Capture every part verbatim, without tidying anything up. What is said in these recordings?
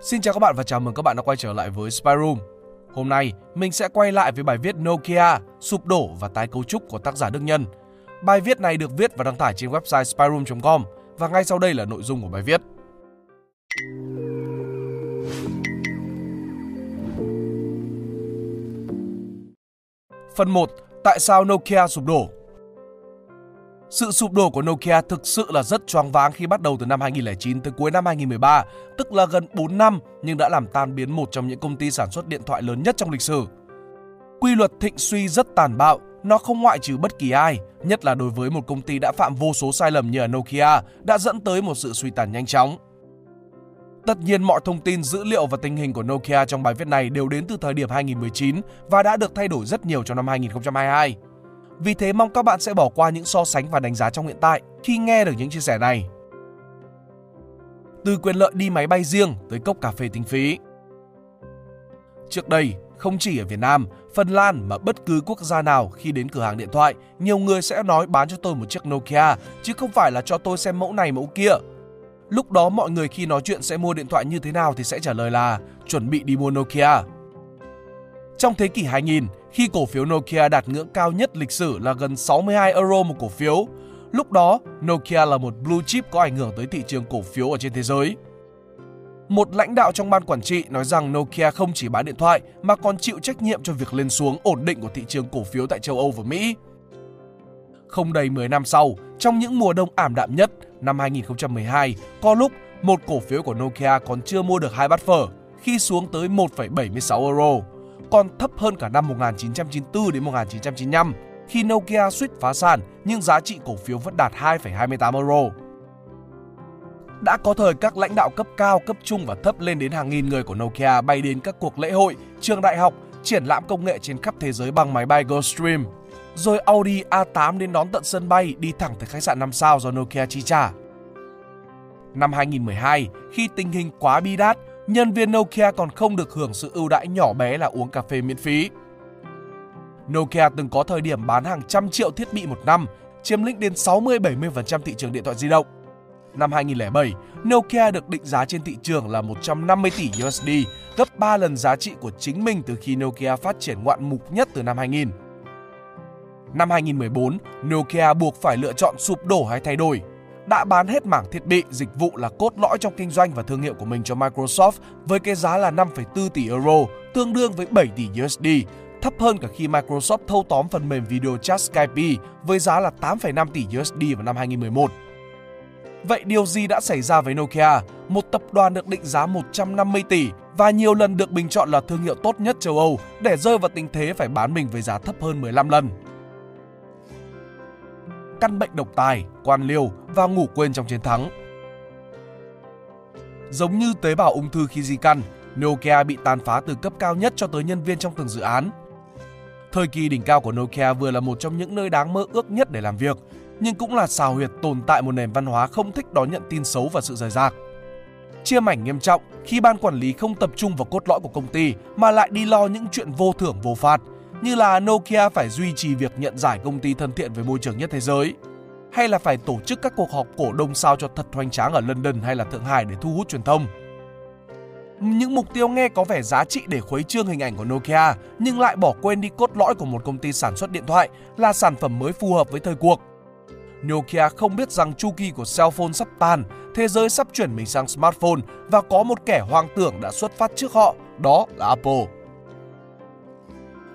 Xin chào các bạn và chào mừng các bạn đã quay trở lại với Spyroom. Hôm nay mình sẽ quay lại với bài viết Nokia sụp đổ và tái cấu trúc của tác giả Đức Nhân. Bài viết này được viết và đăng tải trên website spyroom chấm com và ngay sau đây là nội dung của bài viết. Phần một. Tại sao Nokia sụp đổ? Sự sụp đổ của Nokia thực sự là rất choáng váng khi bắt đầu từ năm hai nghìn không trăm lẻ chín tới cuối năm hai nghìn không trăm mười ba, tức là gần bốn năm nhưng đã làm tan biến một trong những công ty sản xuất điện thoại lớn nhất trong lịch sử. Quy luật thịnh suy rất tàn bạo, nó không ngoại trừ bất kỳ ai, nhất là đối với một công ty đã phạm vô số sai lầm như Nokia đã dẫn tới một sự suy tàn nhanh chóng. Tất nhiên mọi thông tin, dữ liệu và tình hình của Nokia trong bài viết này đều đến từ thời điểm hai nghìn không trăm mười chín và đã được thay đổi rất nhiều trong năm hai nghìn không trăm hai mươi hai. Vì thế mong các bạn sẽ bỏ qua những so sánh và đánh giá trong hiện tại khi nghe được những chia sẻ này. Từ quyền lợi đi máy bay riêng tới cốc cà phê tính phí. Trước đây, không chỉ ở Việt Nam, Phần Lan mà bất cứ quốc gia nào khi đến cửa hàng điện thoại, nhiều người sẽ nói bán cho tôi một chiếc Nokia chứ không phải là cho tôi xem mẫu này mẫu kia. Lúc đó mọi người khi nói chuyện sẽ mua điện thoại như thế nào thì sẽ trả lời là chuẩn bị đi mua Nokia. Trong thế kỷ hai nghìn, khi cổ phiếu Nokia đạt ngưỡng cao nhất lịch sử là gần sáu mươi hai euro một cổ phiếu, lúc đó Nokia là một blue chip có ảnh hưởng tới thị trường cổ phiếu ở trên thế giới. Một lãnh đạo trong ban quản trị nói rằng Nokia không chỉ bán điện thoại mà còn chịu trách nhiệm cho việc lên xuống ổn định của thị trường cổ phiếu tại châu Âu và Mỹ. Không đầy mười năm sau, trong những mùa đông ảm đạm nhất, năm hai nghìn không trăm mười hai, có lúc một cổ phiếu của Nokia còn chưa mua được hai bát phở khi xuống tới một phẩy bảy mươi sáu euro, còn thấp hơn cả năm một nghìn chín trăm chín mươi tư đến một nghìn chín trăm chín mươi lăm khi Nokia suýt phá sản nhưng giá trị cổ phiếu vẫn đạt hai phẩy hai mươi tám euro. Đã có thời các lãnh đạo cấp cao, cấp trung và thấp lên đến hàng nghìn người của Nokia bay đến các cuộc lễ hội, trường đại học, triển lãm công nghệ trên khắp thế giới bằng máy bay Gulfstream. Rồi Audi A tám đến đón tận sân bay, đi thẳng tới khách sạn năm sao do Nokia chi trả. Năm hai nghìn không trăm mười hai, khi tình hình quá bi đát, nhân viên Nokia còn không được hưởng sự ưu đãi nhỏ bé là uống cà phê miễn phí. Nokia từng có thời điểm bán hàng trăm triệu thiết bị một năm, chiếm lĩnh đến sáu mươi đến bảy mươi phần trăm thị trường điện thoại di động. Năm hai nghìn không trăm lẻ bảy, Nokia được định giá trên thị trường là một trăm năm mươi tỷ u ét đê, gấp ba lần giá trị của chính mình từ khi Nokia phát triển ngoạn mục nhất từ năm hai nghìn. Năm hai nghìn không trăm mười bốn, Nokia buộc phải lựa chọn sụp đổ hay thay đổi. Đã bán hết mảng thiết bị, dịch vụ là cốt lõi trong kinh doanh và thương hiệu của mình cho Microsoft với cái giá là năm phẩy bốn tỷ euro, tương đương với bảy tỷ u ét đê, thấp hơn cả khi Microsoft thâu tóm phần mềm video chat Skype với giá là tám phẩy năm tỷ u ét đê vào năm hai nghìn không trăm mười một. Vậy điều gì đã xảy ra với Nokia, một tập đoàn được định giá một trăm năm mươi tỷ và nhiều lần được bình chọn là thương hiệu tốt nhất châu Âu để rơi vào tình thế phải bán mình với giá thấp hơn mười lăm lần? Căn bệnh độc tài, quan liêu và ngủ quên trong chiến thắng. Giống như tế bào ung thư khi di căn, Nokia bị tàn phá từ cấp cao nhất cho tới nhân viên trong từng dự án. Thời kỳ đỉnh cao của Nokia vừa là một trong những nơi đáng mơ ước nhất để làm việc, nhưng cũng là xào huyệt tồn tại một nền văn hóa không thích đón nhận tin xấu và sự rời rạc. Chia mảnh nghiêm trọng khi ban quản lý không tập trung vào cốt lõi của công ty mà lại đi lo những chuyện vô thưởng vô phạt, như là Nokia phải duy trì việc nhận giải công ty thân thiện với môi trường nhất thế giới, hay là phải tổ chức các cuộc họp cổ đông sao cho thật hoành tráng ở London hay là Thượng Hải để thu hút truyền thông. Những mục tiêu nghe có vẻ giá trị để khuấy trương hình ảnh của Nokia, nhưng lại bỏ quên đi cốt lõi của một công ty sản xuất điện thoại là sản phẩm mới phù hợp với thời cuộc. Nokia không biết rằng chu kỳ của cell phone sắp tan, thế giới sắp chuyển mình sang smartphone và có một kẻ hoang tưởng đã xuất phát trước họ, đó là Apple.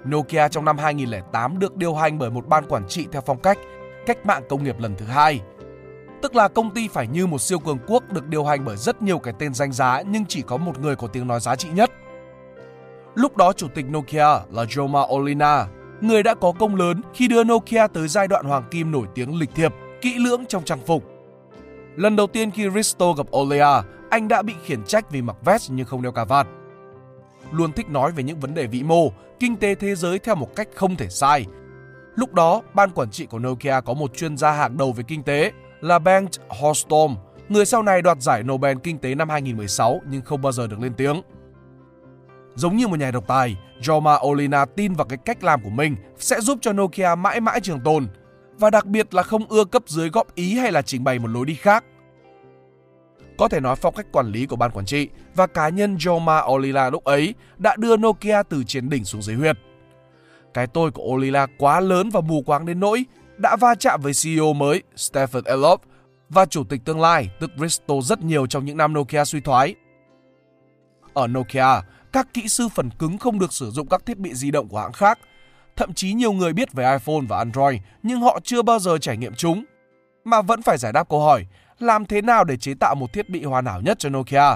Nokia trong năm hai nghìn không trăm lẻ tám được điều hành bởi một ban quản trị theo phong cách cách mạng công nghiệp lần thứ hai. Tức là công ty phải như một siêu cường quốc được điều hành bởi rất nhiều cái tên danh giá nhưng chỉ có một người có tiếng nói giá trị nhất. Lúc đó chủ tịch Nokia là Jorma Ollila, người đã có công lớn khi đưa Nokia tới giai đoạn hoàng kim nổi tiếng lịch thiệp, kỹ lưỡng trong trang phục. Lần đầu tiên khi Risto gặp Ollila, anh đã bị khiển trách vì mặc vest nhưng không đeo cà vạt. Luôn thích nói về những vấn đề vĩ mô, kinh tế thế giới theo một cách không thể sai. Lúc đó, ban quản trị của Nokia có một chuyên gia hàng đầu về kinh tế là Bengt Holstöm, người sau này đoạt giải Nobel Kinh tế năm hai nghìn không trăm mười sáu nhưng không bao giờ được lên tiếng. Giống như một nhà độc tài, Jorma Ollila tin vào cái cách làm của mình sẽ giúp cho Nokia mãi mãi trường tồn, và đặc biệt là không ưa cấp dưới góp ý hay là trình bày một lối đi khác. Có thể nói phong cách quản lý của ban quản trị và cá nhân Jorma Ollila lúc ấy đã đưa Nokia từ trên đỉnh xuống dưới huyệt. Cái tôi của Ollila quá lớn và mù quáng đến nỗi đã va chạm với xê e ô mới Stephen Elop và chủ tịch tương lai tức Risto rất nhiều trong những năm Nokia suy thoái. Ở Nokia, các kỹ sư phần cứng không được sử dụng các thiết bị di động của hãng khác. Thậm chí nhiều người biết về iPhone và Android nhưng họ chưa bao giờ trải nghiệm chúng, mà vẫn phải giải đáp câu hỏi làm thế nào để chế tạo một thiết bị hoàn hảo nhất cho Nokia,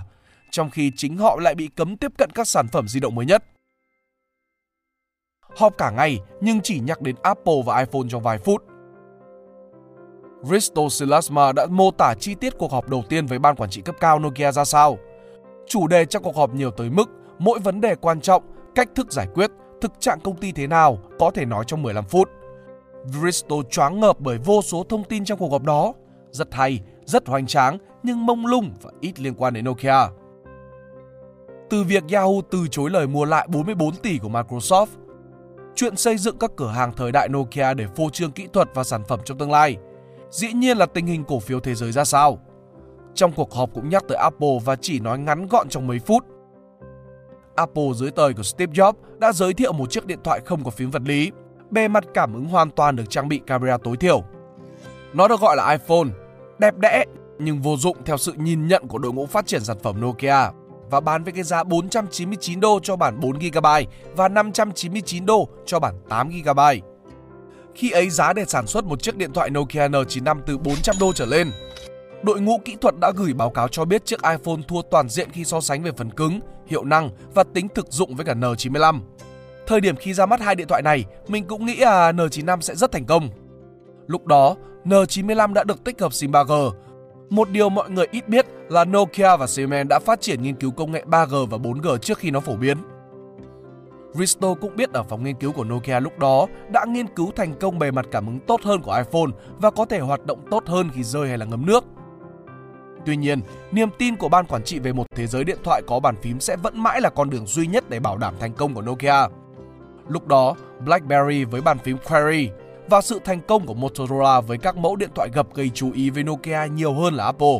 trong khi chính họ lại bị cấm tiếp cận các sản phẩm di động mới nhất. Họp cả ngày nhưng chỉ nhắc đến Apple và iPhone trong vài phút. Risto Siilasmaa đã mô tả chi tiết cuộc họp đầu tiên với ban quản trị cấp cao Nokia ra sao. Chủ đề trong cuộc họp nhiều tới mức mỗi vấn đề quan trọng, cách thức giải quyết, thực trạng công ty thế nào có thể nói trong mười lăm phút. Risto choáng ngợp bởi vô số thông tin trong cuộc họp đó. Rất hay, rất hoành tráng nhưng mông lung và ít liên quan đến Nokia. Từ việc Yahoo từ chối lời mua lại bốn mươi bốn tỷ của Microsoft, chuyện xây dựng các cửa hàng thời đại Nokia để phô trương kỹ thuật và sản phẩm trong tương lai, dĩ nhiên là tình hình cổ phiếu thế giới ra sao. Trong cuộc họp cũng nhắc tới Apple và chỉ nói ngắn gọn trong mấy phút. Apple dưới thời của Steve Jobs đã giới thiệu một chiếc điện thoại không có phím vật lý, bề mặt cảm ứng hoàn toàn được trang bị camera tối thiểu. Nó được gọi là iPhone, đẹp đẽ nhưng vô dụng theo sự nhìn nhận của đội ngũ phát triển sản phẩm Nokia, và bán với cái giá bốn trăm chín mươi chín đô cho bản bốn gi ga bai và năm trăm chín mươi chín đô cho bản tám gi ga bai. Khi ấy giá để sản xuất một chiếc điện thoại Nokia N chín năm từ bốn trăm đô trở lên. Đội ngũ kỹ thuật đã gửi báo cáo cho biết chiếc iPhone thua toàn diện khi so sánh về phần cứng, hiệu năng và tính thực dụng với cả N chín lăm. Thời điểm khi ra mắt hai điện thoại này, mình cũng nghĩ là N chín lăm sẽ rất thành công. Lúc đó, N chín lăm đã được tích hợp SIM ba G. Một điều mọi người ít biết là Nokia và Siemens đã phát triển nghiên cứu công nghệ ba G và bốn G trước khi nó phổ biến. Risto cũng biết ở phòng nghiên cứu của Nokia lúc đó đã nghiên cứu thành công bề mặt cảm ứng tốt hơn của iPhone và có thể hoạt động tốt hơn khi rơi hay là ngấm nước. Tuy nhiên, niềm tin của ban quản trị về một thế giới điện thoại có bàn phím sẽ vẫn mãi là con đường duy nhất để bảo đảm thành công của Nokia. Lúc đó, BlackBerry với bàn phím QWERTY và sự thành công của Motorola với các mẫu điện thoại gập gây chú ý với Nokia nhiều hơn là Apple.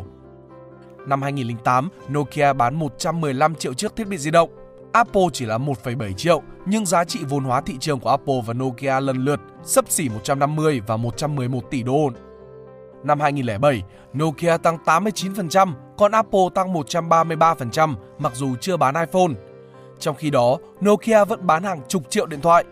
Năm hai nghìn không trăm lẻ tám, Nokia bán một trăm mười lăm triệu chiếc thiết bị di động. Apple chỉ là một phẩy bảy triệu, nhưng giá trị vốn hóa thị trường của Apple và Nokia lần lượt xấp xỉ một trăm năm mươi và một trăm mười một tỷ đô. Năm hai nghìn không trăm lẻ bảy, Nokia tăng tám mươi chín phần trăm, còn Apple tăng một trăm ba mươi ba phần trăm mặc dù chưa bán iPhone. Trong khi đó, Nokia vẫn bán hàng chục triệu điện thoại.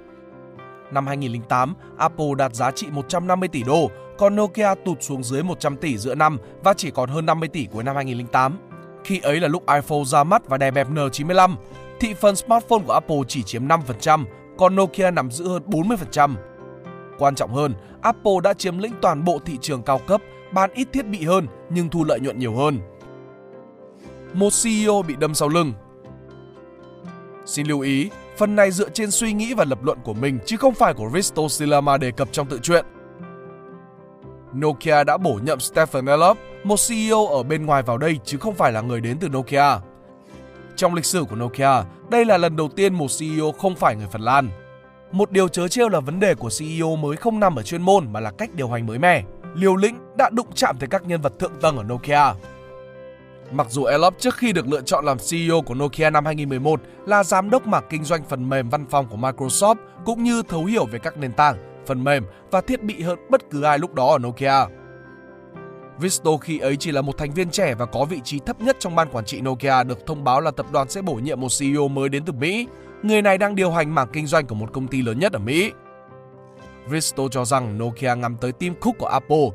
Năm hai nghìn không trăm lẻ tám, Apple đạt giá trị một trăm năm mươi tỷ đô, còn Nokia tụt xuống dưới một trăm tỷ giữa năm và chỉ còn hơn năm mươi tỷ cuối năm hai nghìn không trăm lẻ tám. Khi ấy là lúc iPhone ra mắt và đè bẹp N chín lăm, thị phần smartphone của Apple chỉ chiếm năm phần trăm, còn Nokia nằm giữ hơn bốn mươi phần trăm. Quan trọng hơn, Apple đã chiếm lĩnh toàn bộ thị trường cao cấp, bán ít thiết bị hơn nhưng thu lợi nhuận nhiều hơn. Một xê e ô bị đâm sau lưng. Xin lưu ý, phần này dựa trên suy nghĩ và lập luận của mình chứ không phải của Risto Siilasmaa đề cập trong tự truyện. Nokia đã bổ nhiệm Stephen Elop, một xê e ô ở bên ngoài vào đây chứ không phải là người đến từ Nokia. Trong lịch sử của Nokia, đây là lần đầu tiên một xê e ô không phải người Phần Lan. Một điều trớ trêu là vấn đề của xê e ô mới không nằm ở chuyên môn mà là cách điều hành mới mẻ, liều lĩnh đã đụng chạm tới các nhân vật thượng tầng ở Nokia. Mặc dù Elop trước khi được lựa chọn làm xê e ô của Nokia năm hai nghìn không trăm mười một là giám đốc mảng kinh doanh phần mềm văn phòng của Microsoft cũng như thấu hiểu về các nền tảng, phần mềm và thiết bị hơn bất cứ ai lúc đó ở Nokia. Risto khi ấy chỉ là một thành viên trẻ và có vị trí thấp nhất trong ban quản trị Nokia, được thông báo là tập đoàn sẽ bổ nhiệm một xê e ô mới đến từ Mỹ. Người này đang điều hành mảng kinh doanh của một công ty lớn nhất ở Mỹ. Risto cho rằng Nokia ngắm tới Tim Cook của Apple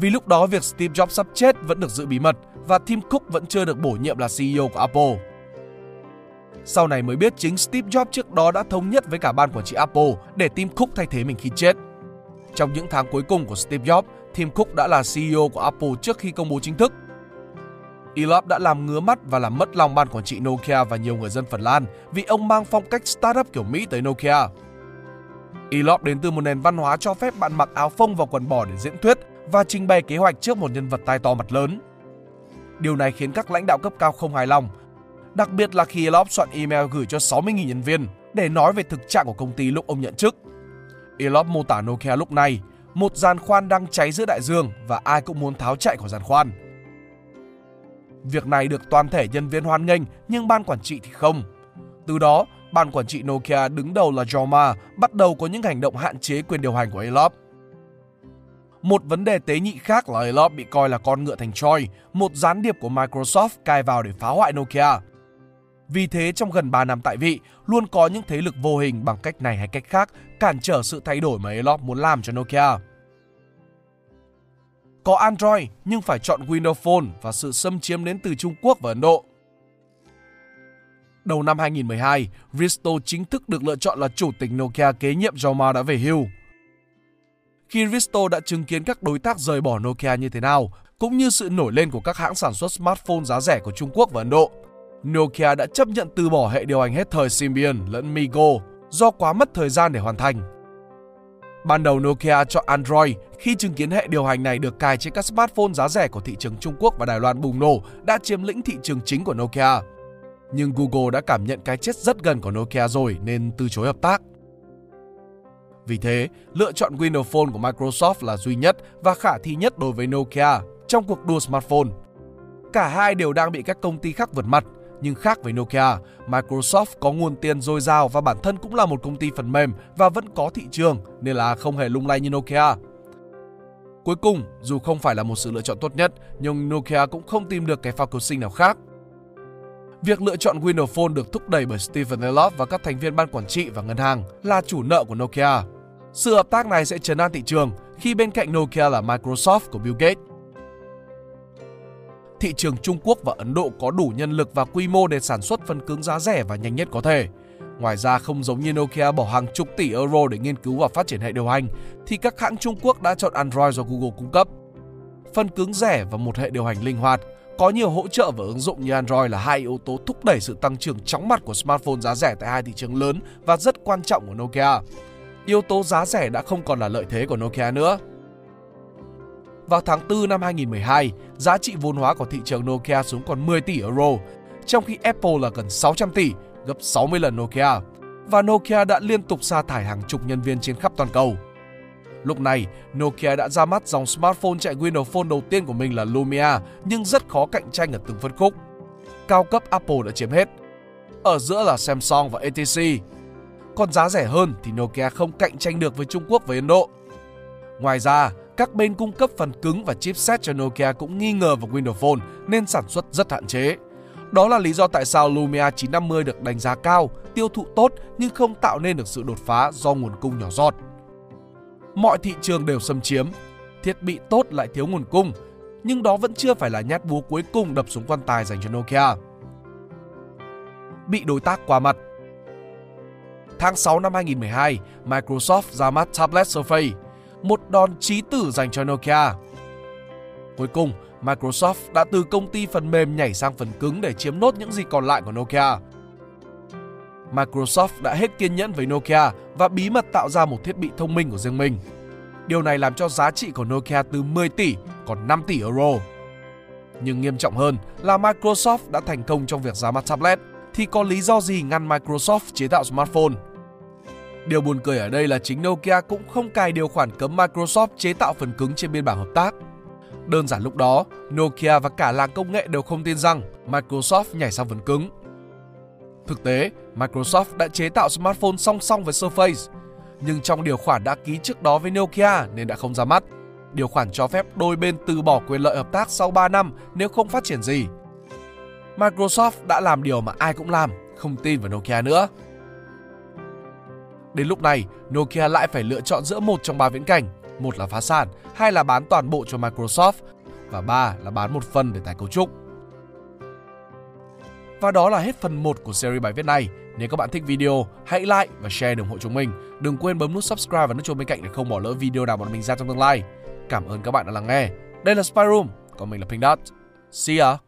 vì lúc đó việc Steve Jobs sắp chết vẫn được giữ bí mật và Tim Cook vẫn chưa được bổ nhiệm là xê e ô của Apple. Sau này mới biết chính Steve Jobs trước đó đã thống nhất với cả ban quản trị Apple để Tim Cook thay thế mình khi chết. Trong những tháng cuối cùng của Steve Jobs, Tim Cook đã là xê e ô của Apple trước khi công bố chính thức. Elop đã làm ngứa mắt và làm mất lòng ban quản trị Nokia và nhiều người dân Phần Lan vì ông mang phong cách startup kiểu Mỹ tới Nokia. Elop đến từ một nền văn hóa cho phép bạn mặc áo phông và quần bò để diễn thuyết và trình bày kế hoạch trước một nhân vật tai to mặt lớn. Điều này khiến các lãnh đạo cấp cao không hài lòng, đặc biệt là khi Elop soạn email gửi cho sáu mươi nghìn nhân viên để nói về thực trạng của công ty lúc ông nhận chức. Elop mô tả Nokia lúc này, một giàn khoan đang cháy giữa đại dương và ai cũng muốn tháo chạy khỏi giàn khoan. Việc này được toàn thể nhân viên hoan nghênh, nhưng ban quản trị thì không. Từ đó, ban quản trị Nokia đứng đầu là Jorma bắt đầu có những hành động hạn chế quyền điều hành của Elop. Một vấn đề tế nhị khác là Elop bị coi là con ngựa thành Troy, một gián điệp của Microsoft cai vào để phá hoại Nokia. Vì thế, trong gần ba năm tại vị, luôn có những thế lực vô hình bằng cách này hay cách khác cản trở sự thay đổi mà Elop muốn làm cho Nokia. Có Android nhưng phải chọn Windows Phone và sự xâm chiếm đến từ Trung Quốc và Ấn Độ. Đầu năm hai nghìn không trăm mười hai, Risto chính thức được lựa chọn là chủ tịch Nokia kế nhiệm Jorma đã về hưu. Khi Risto đã chứng kiến các đối tác rời bỏ Nokia như thế nào, cũng như sự nổi lên của các hãng sản xuất smartphone giá rẻ của Trung Quốc và Ấn Độ, Nokia đã chấp nhận từ bỏ hệ điều hành hết thời Symbian lẫn MeeGo do quá mất thời gian để hoàn thành. Ban đầu Nokia chọn Android khi chứng kiến hệ điều hành này được cài trên các smartphone giá rẻ của thị trường Trung Quốc và Đài Loan bùng nổ đã chiếm lĩnh thị trường chính của Nokia. Nhưng Google đã cảm nhận cái chết rất gần của Nokia rồi nên từ chối hợp tác. Vì thế, lựa chọn Windows Phone của Microsoft là duy nhất và khả thi nhất đối với Nokia trong cuộc đua smartphone. Cả hai đều đang bị các công ty khác vượt mặt, nhưng khác với Nokia, Microsoft có nguồn tiền dồi dào và bản thân cũng là một công ty phần mềm và vẫn có thị trường nên là không hề lung lay như Nokia. Cuối cùng, dù không phải là một sự lựa chọn tốt nhất, nhưng Nokia cũng không tìm được cái phao cứu sinh nào khác. Việc lựa chọn Windows Phone được thúc đẩy bởi Stephen Elop và các thành viên ban quản trị và ngân hàng là chủ nợ của Nokia. Sự hợp tác này sẽ trấn an thị trường khi bên cạnh Nokia là Microsoft của Bill Gates. Thị trường Trung Quốc và Ấn Độ có đủ nhân lực và quy mô để sản xuất phần cứng giá rẻ và nhanh nhất có thể. Ngoài ra, không giống như Nokia bỏ hàng chục tỷ euro để nghiên cứu và phát triển hệ điều hành, thì các hãng Trung Quốc đã chọn Android do Google cung cấp. Phần cứng rẻ và một hệ điều hành linh hoạt, có nhiều hỗ trợ và ứng dụng như Android là hai yếu tố thúc đẩy sự tăng trưởng chóng mặt của smartphone giá rẻ tại hai thị trường lớn và rất quan trọng của Nokia. Yếu tố giá rẻ đã không còn là lợi thế của Nokia nữa. Vào tháng tư năm hai nghìn không trăm mười hai, giá trị vốn hóa của thị trường Nokia xuống còn mười tỷ euro, trong khi Apple là gần sáu trăm tỷ, gấp sáu mươi lần Nokia, và Nokia đã liên tục sa thải hàng chục nhân viên trên khắp toàn cầu. Lúc này, Nokia đã ra mắt dòng smartphone chạy Windows Phone đầu tiên của mình là Lumia, nhưng rất khó cạnh tranh ở từng phân khúc. Cao cấp Apple đã chiếm hết, ở giữa là Samsung và et cetera. Còn giá rẻ hơn thì Nokia không cạnh tranh được với Trung Quốc và Ấn Độ. Ngoài ra, các bên cung cấp phần cứng và chipset cho Nokia cũng nghi ngờ vào Windows Phone nên sản xuất rất hạn chế. Đó là lý do tại sao Lumia chín năm mươi được đánh giá cao, tiêu thụ tốt nhưng không tạo nên được sự đột phá do nguồn cung nhỏ giọt. Mọi thị trường đều xâm chiếm, thiết bị tốt lại thiếu nguồn cung, nhưng đó vẫn chưa phải là nhát búa cuối cùng đập xuống quan tài dành cho Nokia. Bị đối tác qua mặt. Tháng sáu năm hai nghìn không trăm mười hai, Microsoft ra mắt tablet Surface, một đòn chí tử dành cho Nokia. Cuối cùng, Microsoft đã từ công ty phần mềm nhảy sang phần cứng để chiếm nốt những gì còn lại của Nokia. Microsoft đã hết kiên nhẫn với Nokia và bí mật tạo ra một thiết bị thông minh của riêng mình. Điều này làm cho giá trị của Nokia từ mười tỷ còn năm tỷ euro. Nhưng nghiêm trọng hơn là Microsoft đã thành công trong việc ra mắt tablet, thì có lý do gì ngăn Microsoft chế tạo smartphone? Điều buồn cười ở đây là chính Nokia cũng không cài điều khoản cấm Microsoft chế tạo phần cứng trên biên bản hợp tác. Đơn giản lúc đó, Nokia và cả làng công nghệ đều không tin rằng Microsoft nhảy sang phần cứng. Thực tế, Microsoft đã chế tạo smartphone song song với Surface, nhưng trong điều khoản đã ký trước đó với Nokia nên đã không ra mắt. Điều khoản cho phép đôi bên từ bỏ quyền lợi hợp tác sau ba năm nếu không phát triển gì. Microsoft đã làm điều mà ai cũng làm, không tin vào Nokia nữa. Đến lúc này, Nokia lại phải lựa chọn giữa một trong ba viễn cảnh. Một là phá sản, hai là bán toàn bộ cho Microsoft, và ba là bán một phần để tái cấu trúc. Và đó là hết phần một của series bài viết này. Nếu các bạn thích video, hãy like và share để ủng hộ chúng mình. Đừng quên bấm nút subscribe và nút chuông bên cạnh để không bỏ lỡ video nào bọn mình ra trong tương lai. Cảm ơn các bạn đã lắng nghe. Đây là Spyroom, còn mình là Pink Dot. See ya!